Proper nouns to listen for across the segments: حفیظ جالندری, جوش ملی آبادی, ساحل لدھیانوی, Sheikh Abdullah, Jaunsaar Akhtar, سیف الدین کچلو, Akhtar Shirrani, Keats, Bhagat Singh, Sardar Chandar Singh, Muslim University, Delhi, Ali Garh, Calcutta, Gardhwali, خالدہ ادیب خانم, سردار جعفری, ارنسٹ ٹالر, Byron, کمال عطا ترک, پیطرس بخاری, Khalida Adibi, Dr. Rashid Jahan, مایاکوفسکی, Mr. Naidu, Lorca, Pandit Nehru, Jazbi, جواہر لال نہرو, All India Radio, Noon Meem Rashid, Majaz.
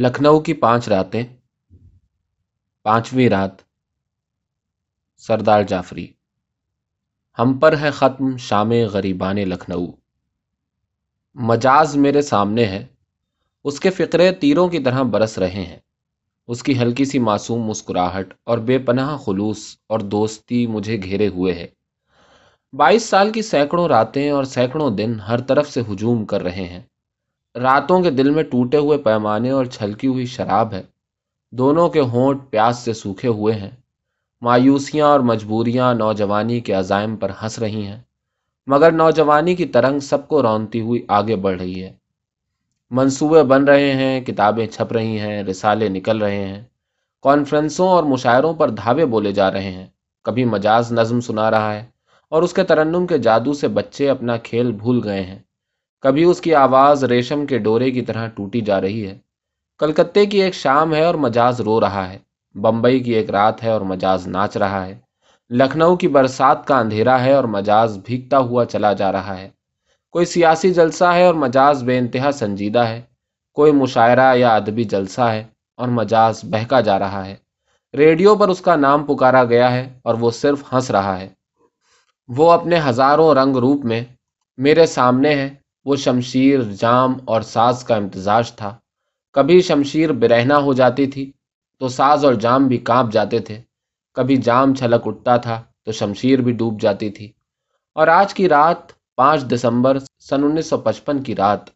لکھنؤ کی 5 راتیں، 5ویں رات، سردار جعفری۔ ہم پر ہے ختم شام غریبان لکھنؤ، مجاز میرے سامنے ہے، اس کے فقرے تیروں کی طرح برس رہے ہیں، اس کی ہلکی سی معصوم مسکراہٹ اور بے پناہ خلوص اور دوستی مجھے گھیرے ہوئے ہے۔ 22 سال کی سینکڑوں راتیں اور سینکڑوں دن ہر طرف سے ہجوم کر رہے ہیں۔ راتوں کے دل میں ٹوٹے ہوئے پیمانے اور چھلکی ہوئی شراب ہے، دونوں کے ہونٹ پیاس سے سوکھے ہوئے ہیں۔ مایوسیاں اور مجبوریاں نوجوانی کے عزائم پر ہنس رہی ہیں، مگر نوجوانی کی ترنگ سب کو رونتی ہوئی آگے بڑھ رہی ہے۔ منصوبے بن رہے ہیں، کتابیں چھپ رہی ہیں، رسالے نکل رہے ہیں، کانفرنسوں اور مشاعروں پر دھاوے بولے جا رہے ہیں۔ کبھی مجاز نظم سنا رہا ہے اور اس کے ترنم کے جادو سے بچے اپنا کھیل بھول گئے ہیں، کبھی اس کی آواز ریشم کے ڈورے کی طرح ٹوٹی جا رہی ہے۔ کلکتے کی ایک شام ہے اور مجاز رو رہا ہے، بمبئی کی ایک رات ہے اور مجاز ناچ رہا ہے، لکھنؤ کی برسات کا اندھیرا ہے اور مجاز بھیگتا ہوا چلا جا رہا ہے۔ کوئی سیاسی جلسہ ہے اور مجاز بے انتہا سنجیدہ ہے، کوئی مشاعرہ یا ادبی جلسہ ہے اور مجاز بہکا جا رہا ہے۔ ریڈیو پر اس کا نام پکارا گیا ہے اور وہ صرف ہنس رہا ہے۔ وہ اپنے ہزاروں رنگ روپ میں میرے سامنے ہے۔ وہ شمشیر، جام اور ساز کا امتزاج تھا۔ کبھی شمشیر برہنہ ہو جاتی تھی تو ساز اور جام بھی کانپ جاتے تھے، کبھی جام چھلک اٹھتا تھا تو شمشیر بھی ڈوب جاتی تھی۔ اور آج کی رات 5 دسمبر 1955 کی رات،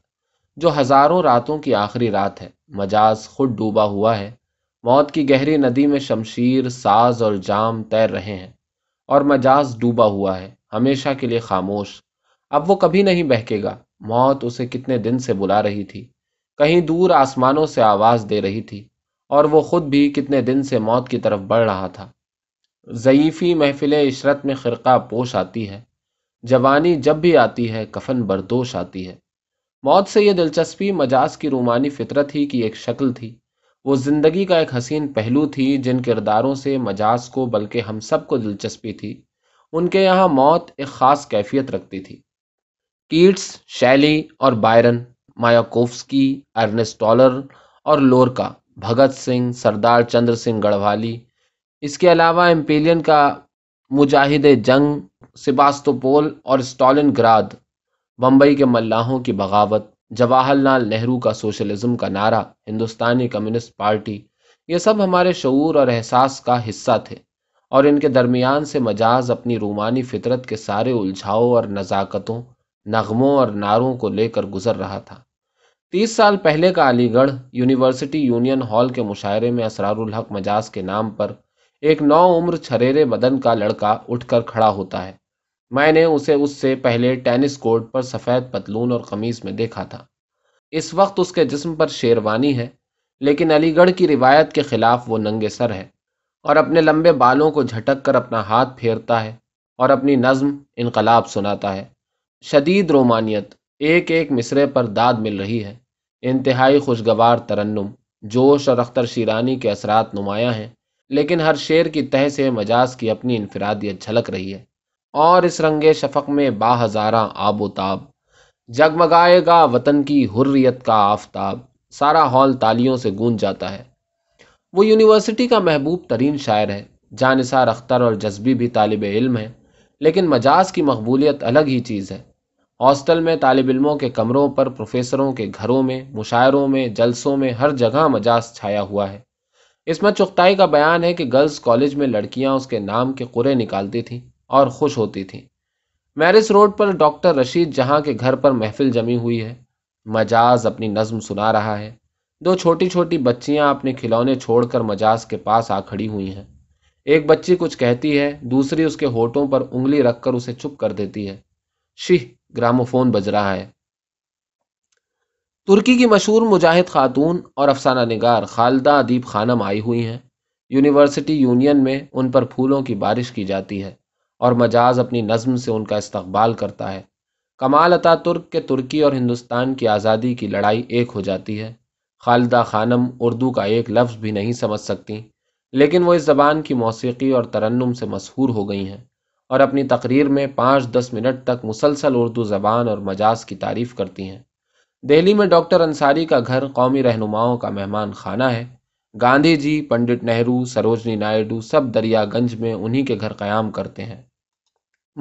جو ہزاروں راتوں کی آخری رات ہے، مجاز خود ڈوبا ہوا ہے۔ موت کی گہری ندی میں شمشیر، ساز اور جام تیر رہے ہیں اور مجاز ڈوبا ہوا ہے، ہمیشہ کے لیے خاموش۔ اب وہ کبھی نہیں بہکے گا۔ موت اسے کتنے دن سے بلا رہی تھی، کہیں دور آسمانوں سے آواز دے رہی تھی، اور وہ خود بھی کتنے دن سے موت کی طرف بڑھ رہا تھا۔ ضعیفی محفل عشرت میں خرقہ پوش آتی ہے، جوانی جب بھی آتی ہے کفن بردوش آتی ہے۔ موت سے یہ دلچسپی مجاز کی رومانی فطرت ہی کی ایک شکل تھی۔ وہ زندگی کا ایک حسین پہلو تھی، جن کرداروں سے مجاز کو بلکہ ہم سب کو دلچسپی تھی، ان کے یہاں موت ایک خاص کیفیت رکھتی تھی۔ کیٹس، شیلی اور بائرن، مایاکوفسکی، ارنسٹ ٹالر اور لورکا، بھگت سنگھ، سردار چندر سنگھ گڑھوالی، اس کے علاوہ امپیلین کا مجاہد جنگ، سباستوپول اور اسٹالن گراد، بمبئی کے ملاحوں کی بغاوت، جواہر لال نہرو کا سوشلزم کا نعرہ، ہندوستانی کمیونسٹ پارٹی، یہ سب ہمارے شعور اور احساس کا حصہ تھے، اور ان کے درمیان سے مجاز اپنی رومانی فطرت کے سارے الجھاؤ اور نزاکتوں، نغموں اور نعروں کو لے کر گزر رہا تھا۔ 30 سال پہلے کا علی گڑھ یونیورسٹی یونین ہال کے مشاعرے میں اسرار الحق مجاز کے نام پر ایک نو عمر چھریرے بدن کا لڑکا اٹھ کر کھڑا ہوتا ہے۔ میں نے اسے اس سے پہلے ٹینس کورٹ پر سفید پتلون اور قمیض میں دیکھا تھا۔ اس وقت اس کے جسم پر شیروانی ہے، لیکن علی گڑھ کی روایت کے خلاف وہ ننگے سر ہے اور اپنے لمبے بالوں کو جھٹک کر اپنا ہاتھ پھیرتا ہے اور اپنی نظم انقلاب سناتا ہے۔ شدید رومانیت، ایک ایک مصرے پر داد مل رہی ہے، انتہائی خوشگوار ترنم، جوش اور اختر شیرانی کے اثرات نمایاں ہیں، لیکن ہر شعر کی تہہ سے مجاز کی اپنی انفرادیت جھلک رہی ہے۔ اور اس رنگے شفق میں 1000 آب و تاب، جگمگائے گا وطن کی حریت کا آفتاب، سارا ہال تالیوں سے گونج جاتا ہے۔ وہ یونیورسٹی کا محبوب ترین شاعر ہے، جانثار اختر اور جذبی بھی طالب علم ہیں، لیکن مجاز کی مقبولیت الگ ہی چیز ہے۔ ہاسٹل میں، طالب علموں کے کمروں پر، پروفیسروں کے گھروں میں، مشاعروں میں، جلسوں میں، ہر جگہ مجاز چھایا ہوا ہے۔ عصمت چغتائی کا بیان ہے کہ گرلز کالج میں لڑکیاں اس کے نام کے قرعے نکالتی تھیں اور خوش ہوتی تھیں۔ میرس روڈ پر ڈاکٹر رشید جہاں کے گھر پر محفل جمی ہوئی ہے، مجاز اپنی نظم سنا رہا ہے۔ 2 چھوٹی چھوٹی بچیاں اپنے کھلونے چھوڑ کر مجاز کے پاس آ کھڑی ہوئی ہیں۔ ایک بچی کچھ کہتی ہے، دوسری اس کے ہونٹوں پر انگلی رکھ کر اسے چپ کر دیتی ہے۔ شیح، گراموفون بج رہا ہے۔ ترکی کی مشہور مجاہد خاتون اور افسانہ نگار خالدہ ادیب خانم آئی ہوئی ہیں۔ یونیورسٹی یونین میں ان پر پھولوں کی بارش کی جاتی ہے اور مجاز اپنی نظم سے ان کا استقبال کرتا ہے۔ کمال عطا ترک کے ترکی اور ہندوستان کی آزادی کی لڑائی ایک ہو جاتی ہے۔ خالدہ خانم اردو کا ایک لفظ بھی نہیں سمجھ سکتیں، لیکن وہ اس زبان کی موسیقی اور ترنم سے مسحور ہو گئی ہیں اور اپنی تقریر میں 5-10 منٹ تک مسلسل اردو زبان اور مجاز کی تعریف کرتی ہیں۔ دہلی میں ڈاکٹر انصاری کا گھر قومی رہنماؤں کا مہمان خانہ ہے۔ گاندھی جی، پنڈت نہرو، سروجنی نائیڈو سب دریا گنج میں انہی کے گھر قیام کرتے ہیں۔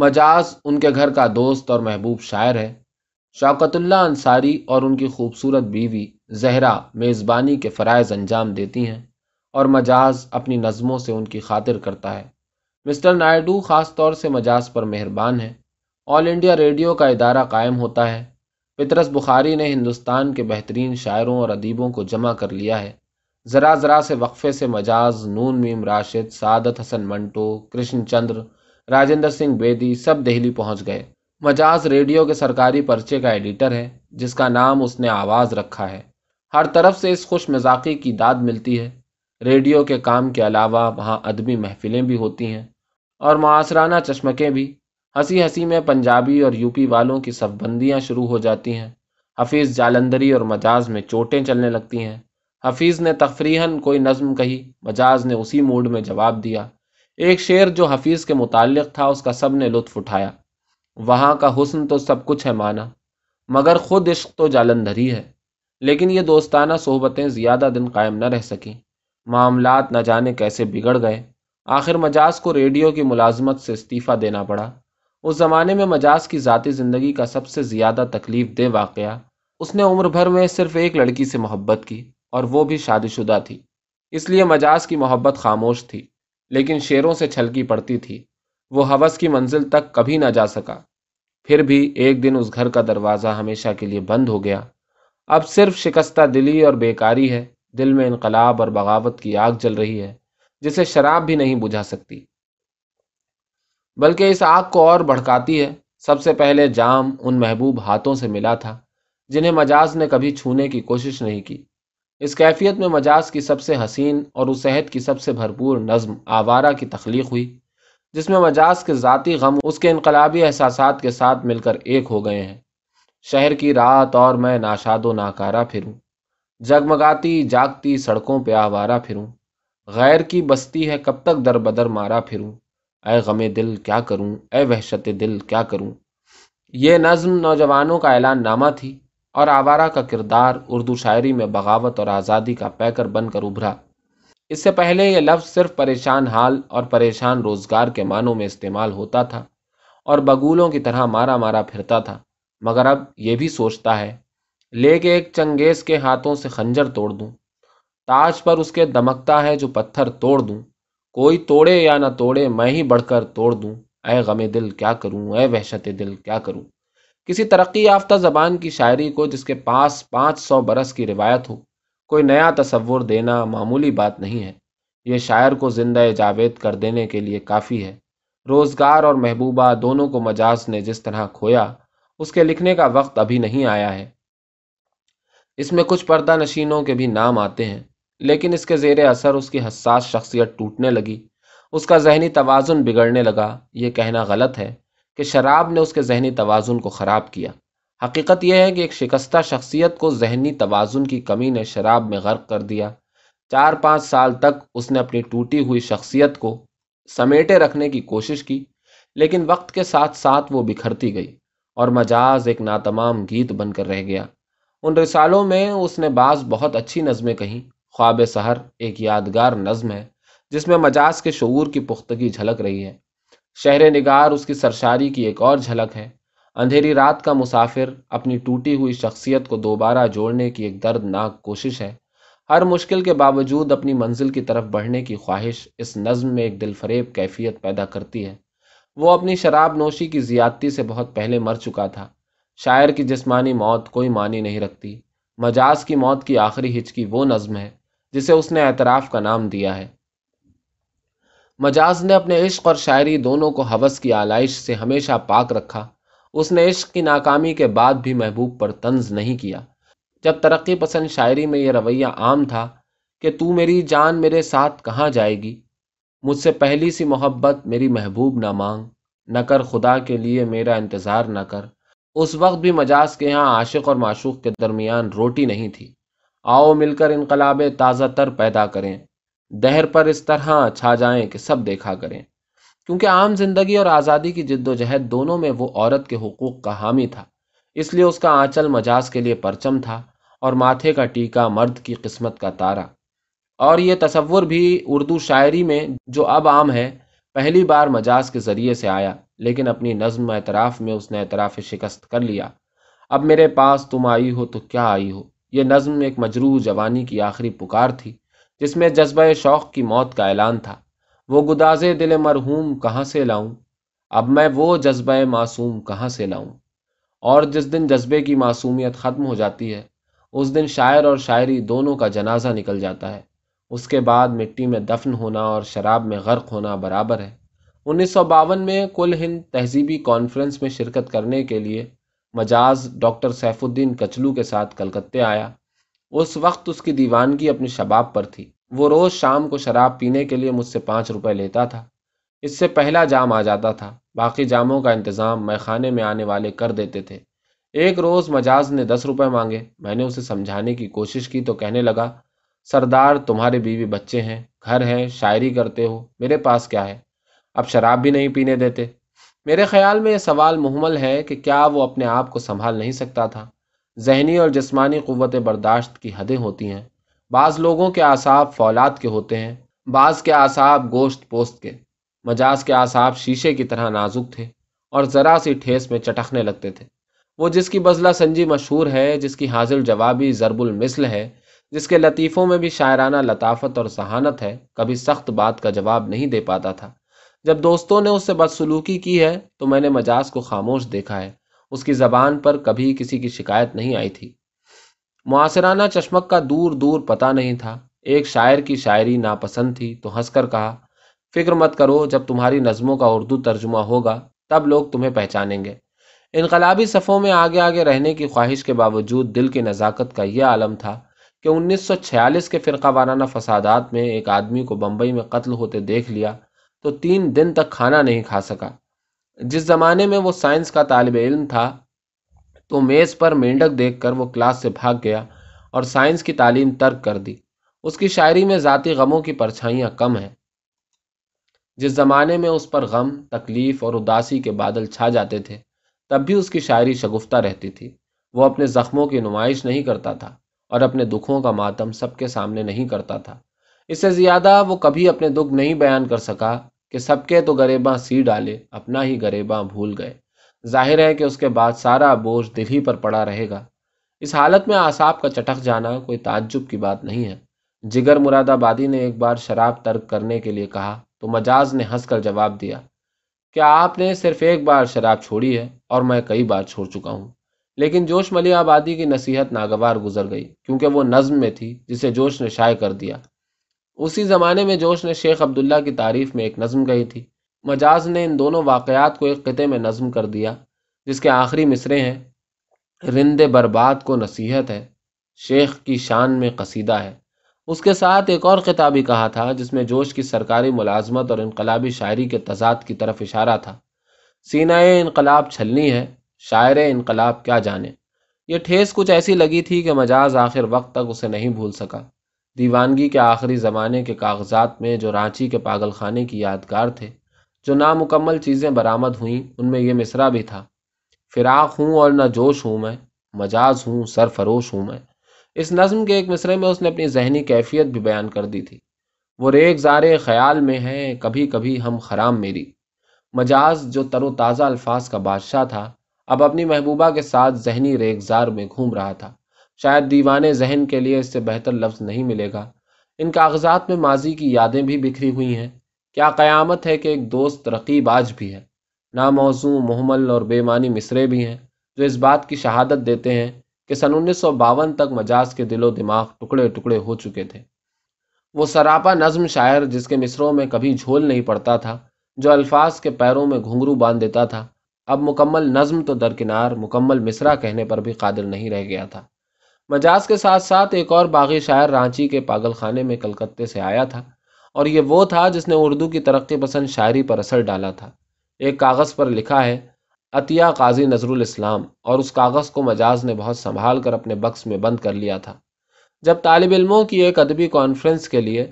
مجاز ان کے گھر کا دوست اور محبوب شاعر ہے۔ شوکت اللہ انصاری اور ان کی خوبصورت بیوی زہرا میزبانی کے فرائض انجام دیتی ہیں اور مجاز اپنی نظموں سے ان کی خاطر کرتا ہے۔ مسٹر نائیڈو خاص طور سے مجاز پر مہربان ہیں۔ آل انڈیا ریڈیو کا ادارہ قائم ہوتا ہے۔ پیطرس بخاری نے ہندوستان کے بہترین شاعروں اور ادیبوں کو جمع کر لیا ہے۔ ذرا ذرا سے وقفے سے مجاز، نون میم راشد، سعادت حسن منٹو، کرشن چندر، راجندر سنگھ بیدی سب دہلی پہنچ گئے۔ مجاز ریڈیو کے سرکاری پرچے کا ایڈیٹر ہے، جس کا نام اس نے آواز رکھا ہے۔ ہر طرف سے اس خوش مزاقی کی داد ملتی ہے۔ ریڈیو کے کام کے علاوہ وہاں ادبی محفلیں بھی ہوتی ہیں اور معاصرانہ چشمکیں بھی۔ ہنسی ہنسی میں پنجابی اور یوپی والوں کی صف بندیاں شروع ہو جاتی ہیں۔ حفیظ جالندری اور مجاز میں چوٹیں چلنے لگتی ہیں۔ حفیظ نے تفریحاً کوئی نظم کہی، مجاز نے اسی موڈ میں جواب دیا۔ ایک شعر جو حفیظ کے متعلق تھا، اس کا سب نے لطف اٹھایا۔ وہاں کا حسن تو سب کچھ ہے مانا، مگر خود عشق تو جالندھری ہے۔ لیکن یہ دوستانہ صحبتیں زیادہ دن قائم نہ رہ سکیں۔ معاملات نہ جانے کیسے بگڑ گئے۔ آخر مجاز کو ریڈیو کی ملازمت سے استعفیٰ دینا پڑا۔ اس زمانے میں مجاز کی ذاتی زندگی کا سب سے زیادہ تکلیف دہ واقعہ، اس نے عمر بھر میں صرف ایک لڑکی سے محبت کی اور وہ بھی شادی شدہ تھی۔ اس لیے مجاز کی محبت خاموش تھی، لیکن شعروں سے چھلکی پڑتی تھی۔ وہ ہوس کی منزل تک کبھی نہ جا سکا۔ پھر بھی ایک دن اس گھر کا دروازہ ہمیشہ کے لیے بند ہو گیا۔ اب صرف شکستہ دلی اور بیکاری ہے۔ دل میں انقلاب اور بغاوت کی آگ جل رہی ہے، جسے شراب بھی نہیں بجھا سکتی، بلکہ اس آگ کو اور بھڑکاتی ہے۔ سب سے پہلے جام ان محبوب ہاتھوں سے ملا تھا، جنہیں مجاز نے کبھی چھونے کی کوشش نہیں کی۔ اس کیفیت میں مجاز کی سب سے حسین اور اس عہد کی سب سے بھرپور نظم آوارہ کی تخلیق ہوئی، جس میں مجاز کے ذاتی غم اس کے انقلابی احساسات کے ساتھ مل کر ایک ہو گئے ہیں۔ شہر کی رات اور میں ناشاد و ناکارہ پھروں، جگمگاتی جاگتی سڑکوں پہ آوارہ پھروں، غیر کی بستی ہے کب تک در بدر مارا پھروں، اے غم دل کیا کروں، اے وحشت دل کیا کروں۔ یہ نظم نوجوانوں کا اعلان نامہ تھی اور آوارہ کا کردار اردو شاعری میں بغاوت اور آزادی کا پیکر بن کر ابھرا۔ اس سے پہلے یہ لفظ صرف پریشان حال اور پریشان روزگار کے معنوں میں استعمال ہوتا تھا اور بگولوں کی طرح مارا مارا پھرتا تھا، مگر اب یہ بھی سوچتا ہے، لے کے ایک چنگیز کے ہاتھوں سے خنجر توڑ دوں، تاج پر اس کے دمکتا ہے جو پتھر توڑ دوں، کوئی توڑے یا نہ توڑے میں ہی بڑھ کر توڑ دوں، اے غم دل کیا کروں، اے وحشت دل کیا کروں۔ کسی ترقی یافتہ زبان کی شاعری کو، جس کے پاس 500 برس کی روایت ہو، کوئی نیا تصور دینا معمولی بات نہیں ہے۔ یہ شاعر کو زندہ جاوید کر دینے کے لیے کافی ہے۔ روزگار اور محبوبہ دونوں کو مجاز نے جس طرح کھویا، اس کے لکھنے کا وقت ابھی نہیں آیا ہے۔ اس میں کچھ پردہ نشینوں کے بھی نام آتے ہیں، لیکن اس کے زیر اثر اس کی حساس شخصیت ٹوٹنے لگی، اس کا ذہنی توازن بگڑنے لگا۔ یہ کہنا غلط ہے کہ شراب نے اس کے ذہنی توازن کو خراب کیا۔ حقیقت یہ ہے کہ ایک شکستہ شخصیت کو ذہنی توازن کی کمی نے شراب میں غرق کر دیا۔ 4-5 سال تک اس نے اپنی ٹوٹی ہوئی شخصیت کو سمیٹے رکھنے کی کوشش کی، لیکن وقت کے ساتھ ساتھ وہ بکھرتی گئی اور مجاز ایک ناتمام گیت بن کر رہ گیا۔ ان رسالوں میں اس نے بعض بہت اچھی نظمیں کہیں۔ خواب سحر ایک یادگار نظم ہے، جس میں مجاز کے شعور کی پختگی جھلک رہی ہے۔ شہر نگار اس کی سرشاری کی ایک اور جھلک ہے۔ اندھیری رات کا مسافر اپنی ٹوٹی ہوئی شخصیت کو دوبارہ جوڑنے کی ایک دردناک کوشش ہے۔ ہر مشکل کے باوجود اپنی منزل کی طرف بڑھنے کی خواہش اس نظم میں ایک دل فریب کیفیت پیدا کرتی ہے۔ وہ اپنی شراب نوشی کی زیادتی سے بہت پہلے مر چکا تھا۔ شاعر کی جسمانی موت کوئی معنی نہیں رکھتی۔ مجاز کی موت کی آخری ہچکی وہ نظم ہے جسے اس نے اعتراف کا نام دیا ہے۔ مجاز نے اپنے عشق اور شاعری دونوں کو ہوس کی آلائش سے ہمیشہ پاک رکھا۔ اس نے عشق کی ناکامی کے بعد بھی محبوب پر طنز نہیں کیا۔ جب ترقی پسند شاعری میں یہ رویہ عام تھا کہ تو میری جان میرے ساتھ کہاں جائے گی، مجھ سے پہلی سی محبت میری محبوب نہ مانگ، نہ کر خدا کے لیے میرا انتظار نہ کر، اس وقت بھی مجاز کے ہاں عاشق اور معشوق کے درمیان روٹی نہیں تھی۔ آؤ مل کر انقلاب تازہ تر پیدا کریں، دہر پر اس طرح چھا جائیں کہ سب دیکھا کریں۔ کیونکہ عام زندگی اور آزادی کی جد و جہد دونوں میں وہ عورت کے حقوق کا حامی تھا، اس لیے اس کا آنچل مجاز کے لیے پرچم تھا اور ماتھے کا ٹیکا مرد کی قسمت کا تارا. اور یہ تصور بھی اردو شاعری میں جو اب عام ہے پہلی بار مجاز کے ذریعے سے آیا، لیکن اپنی نظم اعتراف میں اس نے اعتراف شکست کر لیا. اب میرے پاس تم آئی ہو تو کیا آئی ہو، یہ نظم ایک مجروح جوانی کی آخری پکار تھی جس میں جذبہ شوق کی موت کا اعلان تھا. وہ گدازے دل مرحوم کہاں سے لاؤں، اب میں وہ جذبہ معصوم کہاں سے لاؤں. اور جس دن جذبے کی معصومیت ختم ہو جاتی ہے اس دن شاعر اور شاعری دونوں کا جنازہ نکل جاتا ہے. اس کے بعد مٹی میں دفن ہونا اور شراب میں غرق ہونا برابر ہے. 1952 میں کل ہند تہذیبی کانفرنس میں شرکت کرنے کے لیے مجاز ڈاکٹر سیف الدین کچلو کے ساتھ کلکتے آیا. اس وقت اس کی دیوانگی اپنے شباب پر تھی. وہ روز شام کو شراب پینے کے لیے مجھ سے 5 روپے لیتا تھا. اس سے پہلا جام آ جاتا تھا، باقی جاموں کا انتظام میں خانے میں آنے والے کر دیتے تھے. ایک روز مجاز نے 10 روپے مانگے. میں نے اسے سمجھانے کی کوشش کی تو کہنے لگا، سردار تمہارے بیوی بچے ہیں، گھر ہیں، شاعری کرتے ہو، میرے پاس کیا ہے، اب شراب بھی نہیں پینے دیتے. میرے خیال میں یہ سوال مہمل ہے کہ کیا وہ اپنے آپ کو سنبھال نہیں سکتا تھا. ذہنی اور جسمانی قوت برداشت کی حدیں ہوتی ہیں. بعض لوگوں کے اعصاب فولاد کے ہوتے ہیں، بعض کے اعصاب گوشت پوست کے. مجاز کے اعصاب شیشے کی طرح نازک تھے اور ذرا سی ٹھیس میں چٹکنے لگتے تھے. وہ جس کی بزلہ سنجی مشہور ہے، جس کی حاضر جوابی ضرب المثل ہے، جس کے لطیفوں میں بھی شاعرانہ لطافت اور ذہانت ہے، کبھی سخت بات کا جواب نہیں دے پاتا تھا. جب دوستوں نے اس سے بدسلوکی کی ہے تو میں نے مجاز کو خاموش دیکھا ہے. اس کی زبان پر کبھی کسی کی شکایت نہیں آئی تھی. معاصرانہ چشمک کا دور دور پتہ نہیں تھا. ایک شاعر کی شاعری ناپسند تھی تو ہنس کر کہا، فکر مت کرو، جب تمہاری نظموں کا اردو ترجمہ ہوگا تب لوگ تمہیں پہچانیں گے. انقلابی صفوں میں آگے آگے رہنے کی خواہش کے باوجود دل کی نزاکت کا یہ عالم تھا کہ 1946 کے فرقہ وارانہ فسادات میں ایک آدمی کو بمبئی میں قتل ہوتے دیکھ لیا تو 3 دن تک کھانا نہیں کھا سکا. جس زمانے میں وہ سائنس کا طالب علم تھا تو میز پر مینڈک دیکھ کر وہ کلاس سے بھاگ گیا اور سائنس کی تعلیم ترک کر دی. اس کی شاعری میں ذاتی غموں کی پرچھائیاں کم ہیں. جس زمانے میں اس پر غم، تکلیف اور اداسی کے بادل چھا جاتے تھے تب بھی اس کی شاعری شگفتہ رہتی تھی. وہ اپنے زخموں کی نمائش نہیں کرتا تھا اور اپنے دکھوں کا ماتم سب کے سامنے نہیں کرتا تھا. اس سے زیادہ وہ کبھی اپنے دکھ نہیں بیان کر سکا کہ سب کے تو گریباں سی ڈالے، اپنا ہی گریباں بھول گئے. ظاہر ہے کہ اس کے بعد سارا بوجھ دل ہی پر پڑا رہے گا. اس حالت میں اعصاب کا چٹک جانا کوئی تعجب کی بات نہیں ہے. جگر مراد آبادی نے ایک بار شراب ترک کرنے کے لیے کہا تو مجاز نے ہنس کر جواب دیا، کیا آپ نے صرف ایک بار شراب چھوڑی ہے؟ اور میں کئی بار چھوڑ چکا ہوں. لیکن جوش ملی آبادی کی نصیحت ناگوار گزر گئی کیونکہ وہ نظم میں تھی جسے جوش نے شائع کر دیا. اسی زمانے میں جوش نے شیخ عبداللہ کی تعریف میں ایک نظم کہی تھی. مجاز نے ان دونوں واقعات کو ایک قطعے میں نظم کر دیا جس کے آخری مصرے ہیں، رند برباد کو نصیحت ہے، شیخ کی شان میں قصیدہ ہے. اس کے ساتھ ایک اور قطعہ بھی کہا تھا جس میں جوش کی سرکاری ملازمت اور انقلابی شاعری کے تضاد کی طرف اشارہ تھا. سینہ انقلاب چھلنی ہے، شاعر انقلاب کیا جانے. یہ ٹھیس کچھ ایسی لگی تھی کہ مجاز آخر وقت تک اسے نہیں بھول سکا. دیوانگی کے آخری زمانے کے کاغذات میں جو رانچی کے پاگل خانے کی یادگار تھے، جو نامکمل چیزیں برآمد ہوئیں، ان میں یہ مصرع بھی تھا، فراق ہوں اور نہ جوش ہوں میں، مجاز ہوں سرفروش ہوں میں. اس نظم کے ایک مصرعے میں اس نے اپنی ذہنی کیفیت بھی بیان کر دی تھی. وہ ریگ زارے خیال میں ہیں، کبھی کبھی ہم خرام میری. مجاز جو تر و تازہ الفاظ کا بادشاہ تھا اب اپنی محبوبہ کے ساتھ ذہنی ریگزار میں گھوم رہا تھا. شاید دیوانے ذہن کے لیے اس سے بہتر لفظ نہیں ملے گا. ان کاغذات میں ماضی کی یادیں بھی بکھری ہوئی ہیں. کیا قیامت ہے کہ ایک دوست رقیب آج بھی ہے. ناموضوع، مہمل اور بے معنی مصرے بھی ہیں جو اس بات کی شہادت دیتے ہیں کہ سن 1952 تک مجاز کے دل و دماغ ٹکڑے ٹکڑے ہو چکے تھے. وہ سراپا نظم شاعر جس کے مصروں میں کبھی جھول نہیں پڑتا تھا، جو الفاظ کے پیروں میں گھنگرو باندھ دیتا تھا، اب مکمل نظم تو درکنار مکمل مصرع کہنے پر بھی قادر نہیں رہ گیا تھا. مجاز کے ساتھ ساتھ ایک اور باغی شاعر رانچی کے پاگل خانے میں کلکتے سے آیا تھا، اور یہ وہ تھا جس نے اردو کی ترقی پسند شاعری پر اثر ڈالا تھا. ایک کاغذ پر لکھا ہے، عطیہ قاضی نظر الاسلام، اور اس کاغذ کو مجاز نے بہت سنبھال کر اپنے بکس میں بند کر لیا تھا. جب طالب علموں کی ایک ادبی کانفرنس کے لیے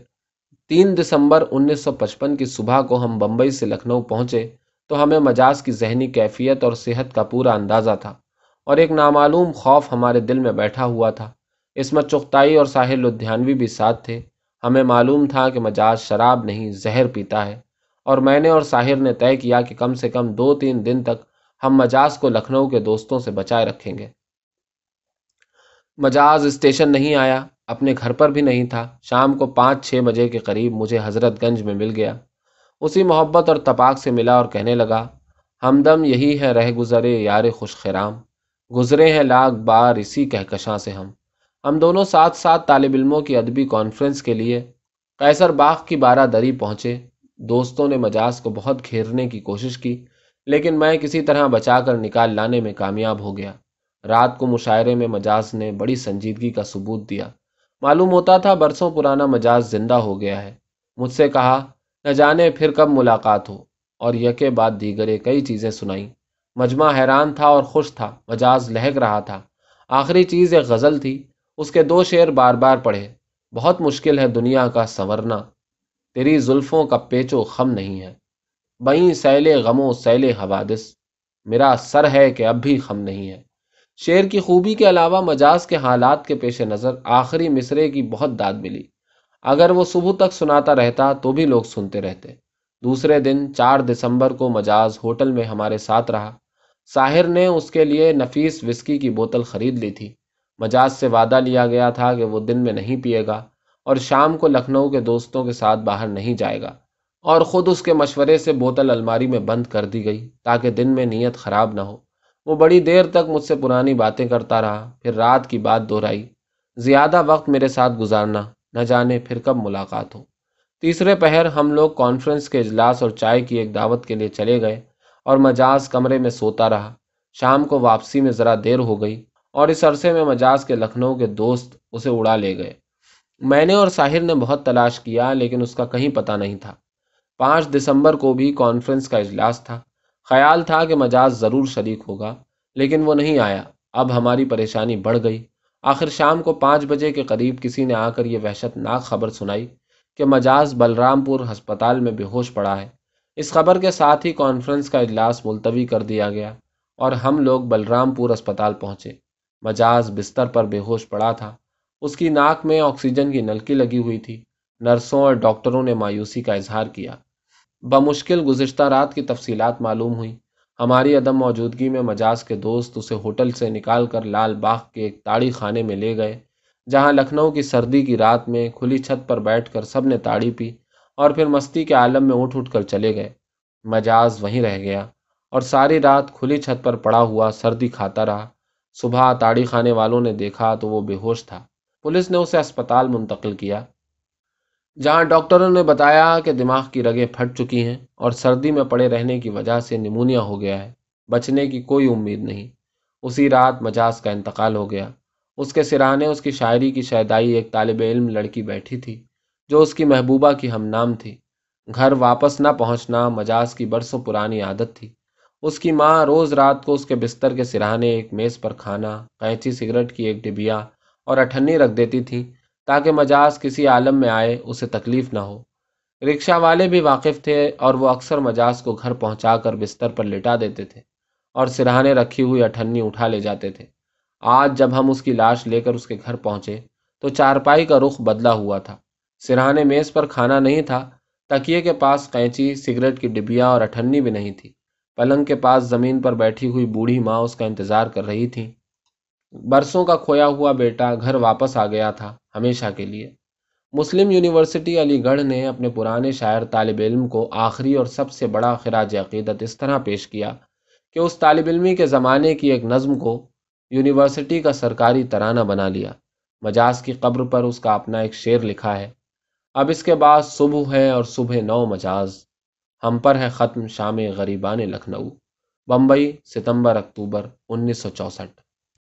3 دسمبر 1955 کی صبح کو ہم بمبئی سے لکھنؤ پہنچے تو ہمیں مجاز کی ذہنی کیفیت اور صحت کا پورا اندازہ تھا. اور ایک نامعلوم خوف ہمارے دل میں بیٹھا ہوا تھا۔ عصمت چغتائی اور ساحل لدھیانوی بھی ساتھ تھے۔ ہمیں معلوم تھا کہ مجاز شراب نہیں زہر پیتا ہے، اور میں نے اور ساحر نے طے کیا کہ کم سے کم 2-3 دن تک ہم مجاز کو لکھنؤ کے دوستوں سے بچائے رکھیں گے۔ مجاز اسٹیشن نہیں آیا، اپنے گھر پر بھی نہیں تھا۔ شام کو 5-6 بجے کے قریب مجھے حضرت گنج میں مل گیا، اسی محبت اور تپاک سے ملا اور کہنے لگا، ہمدم یہی ہے رہ گزرے یار خوش خرام، گزرے ہیں لاکھ بار اسی کہکشاں سے ہم دونوں ساتھ ساتھ طالب علموں کی ادبی کانفرنس کے لیے قیصر باغ کی 12 دری پہنچے۔ دوستوں نے مجاز کو بہت گھیرنے کی کوشش کی، لیکن میں کسی طرح بچا کر نکال لانے میں کامیاب ہو گیا۔ رات کو مشاعرے میں مجاز نے بڑی سنجیدگی کا ثبوت دیا۔ معلوم ہوتا تھا برسوں پرانا مجاز زندہ ہو گیا ہے۔ مجھ سے کہا نہ جانے پھر کب ملاقات ہو، اور یکے بعد دیگرے کئی چیزیں سنائیں۔ مجمع حیران تھا اور خوش تھا۔ مجاز لہک رہا تھا۔ آخری چیز ایک غزل تھی، اس کے 2 شعر بار بار پڑھے۔ بہت مشکل ہے دنیا کا سنورنا، تیری زلفوں کا پیچ و خم نہیں ہے، بئیں سیل غموں سیل حوادث، میرا سر ہے کہ اب بھی خم نہیں ہے۔ شعر کی خوبی کے علاوہ مجاز کے حالات کے پیش نظر آخری مصرعے کی بہت داد ملی۔ اگر وہ صبح تک سناتا رہتا تو بھی لوگ سنتے رہتے۔ دوسرے دن 4 دسمبر کو مجاز ہوٹل میں ہمارے ساتھ رہا۔ ساحر نے اس کے لیے نفیس وسکی کی بوتل خرید لی تھی۔ مجاز سے وعدہ لیا گیا تھا کہ وہ دن میں نہیں پیے گا اور شام کو لکھنؤ کے دوستوں کے ساتھ باہر نہیں جائے گا، اور خود اس کے مشورے سے بوتل الماری میں بند کر دی گئی تاکہ دن میں نیت خراب نہ ہو۔ وہ بڑی دیر تک مجھ سے پرانی باتیں کرتا رہا، پھر رات کی بات دہرائی، زیادہ وقت میرے ساتھ گزارنا، نہ جانے پھر کب ملاقات ہو۔ تیسرے پہر ہم لوگ کانفرنس کے اجلاس اور چائے کی ایک دعوت کے لیے چلے گئے اور مجاز کمرے میں سوتا رہا۔ شام کو واپسی میں ذرا دیر ہو گئی اور اس عرصے میں مجاز کے لکھنؤ کے دوست اسے اڑا لے گئے۔ میں نے اور ساحر نے بہت تلاش کیا لیکن اس کا کہیں پتہ نہیں تھا۔ 5 دسمبر کو بھی کانفرنس کا اجلاس تھا۔ خیال تھا کہ مجاز ضرور شریک ہوگا، لیکن وہ نہیں آیا۔ اب ہماری پریشانی بڑھ گئی۔ آخر شام کو 5 بجے کے قریب کسی نے آ کر یہ وحشت ناک خبر سنائی کہ مجاز بلرام پور ہسپتال میں بے ہوش پڑا ہے۔ اس خبر کے ساتھ ہی کانفرنس کا اجلاس ملتوی کر دیا گیا اور ہم لوگ بلرام پور ہسپتال پہنچے۔ مجاز بستر پر بے ہوش پڑا تھا۔ اس کی ناک میں آکسیجن کی نلکی لگی ہوئی تھی۔ نرسوں اور ڈاکٹروں نے مایوسی کا اظہار کیا۔ بمشکل گزشتہ رات کی تفصیلات معلوم ہوئی۔ ہماری عدم موجودگی میں مجاز کے دوست اسے ہوٹل سے نکال کر لال باغ کے ایک تاڑی خانے میں لے گئے، جہاں لکھنؤ کی سردی کی رات میں کھلی چھت پر بیٹھ کر سب نے تاڑی پی اور پھر مستی کے عالم میں اٹھ کر چلے گئے۔ مجاز وہیں رہ گیا اور ساری رات کھلی چھت پر پڑا ہوا سردی کھاتا رہا۔ صبح تاڑی خانے والوں نے دیکھا تو وہ بے ہوش تھا۔ پولیس نے اسے ہسپتال منتقل کیا، جہاں ڈاکٹروں نے بتایا کہ دماغ کی رگیں پھٹ چکی ہیں اور سردی میں پڑے رہنے کی وجہ سے نمونیا ہو گیا ہے، بچنے کی کوئی امید نہیں۔ اسی رات مجاز کا انتقال ہو گیا۔ اس کے سرانے اس کی شاعری کی شیدائی ایک طالب علم لڑکی بیٹھی تھی جو اس کی محبوبہ کی ہم نام تھی۔ گھر واپس نہ پہنچنا مجاز کی برسوں پرانی عادت تھی۔ اس کی ماں روز رات کو اس کے بستر کے سرانے ایک میز پر کھانا، قینچی، سگریٹ کی ایک ڈبیا اور اٹھنی رکھ دیتی تھی تاکہ مجاز کسی عالم میں آئے، اسے تکلیف نہ ہو۔ رکشہ والے بھی واقف تھے اور وہ اکثر مجاز کو گھر پہنچا کر بستر پر لٹا دیتے تھے اور سرہانے رکھی ہوئی اٹھنی اٹھا لے جاتے تھے۔ آج جب ہم اس کی لاش لے کر اس کے گھر پہنچے تو چارپائی کا رخ بدلا ہوا تھا۔ سرہانے میز پر کھانا نہیں تھا، تکیے کے پاس قینچی، سگریٹ کی ڈبیا اور اٹھنی بھی نہیں تھی۔ پلنگ کے پاس زمین پر بیٹھی ہوئی بوڑھی ماں اس کا انتظار کر رہی تھی۔ برسوں کا کھویا ہوا بیٹا گھر واپس آ گیا تھا، ہمیشہ کے لیے۔ مسلم یونیورسٹی علی گڑھ نے اپنے پرانے شاعر طالب علم کو آخری اور سب سے بڑا خراج عقیدت اس طرح پیش کیا کہ اس طالب علمی کے زمانے کی ایک نظم کو یونیورسٹی کا سرکاری ترانہ بنا لیا۔ مجاز کی قبر پر اس کا اپنا ایک شعر لکھا ہے۔ اب اس کے بعد صبح ہے اور صبح نو مجاز، ہم پر ہے ختم شام غریبان لکھنؤ، بمبئی، ستمبر اکتوبر 1964۔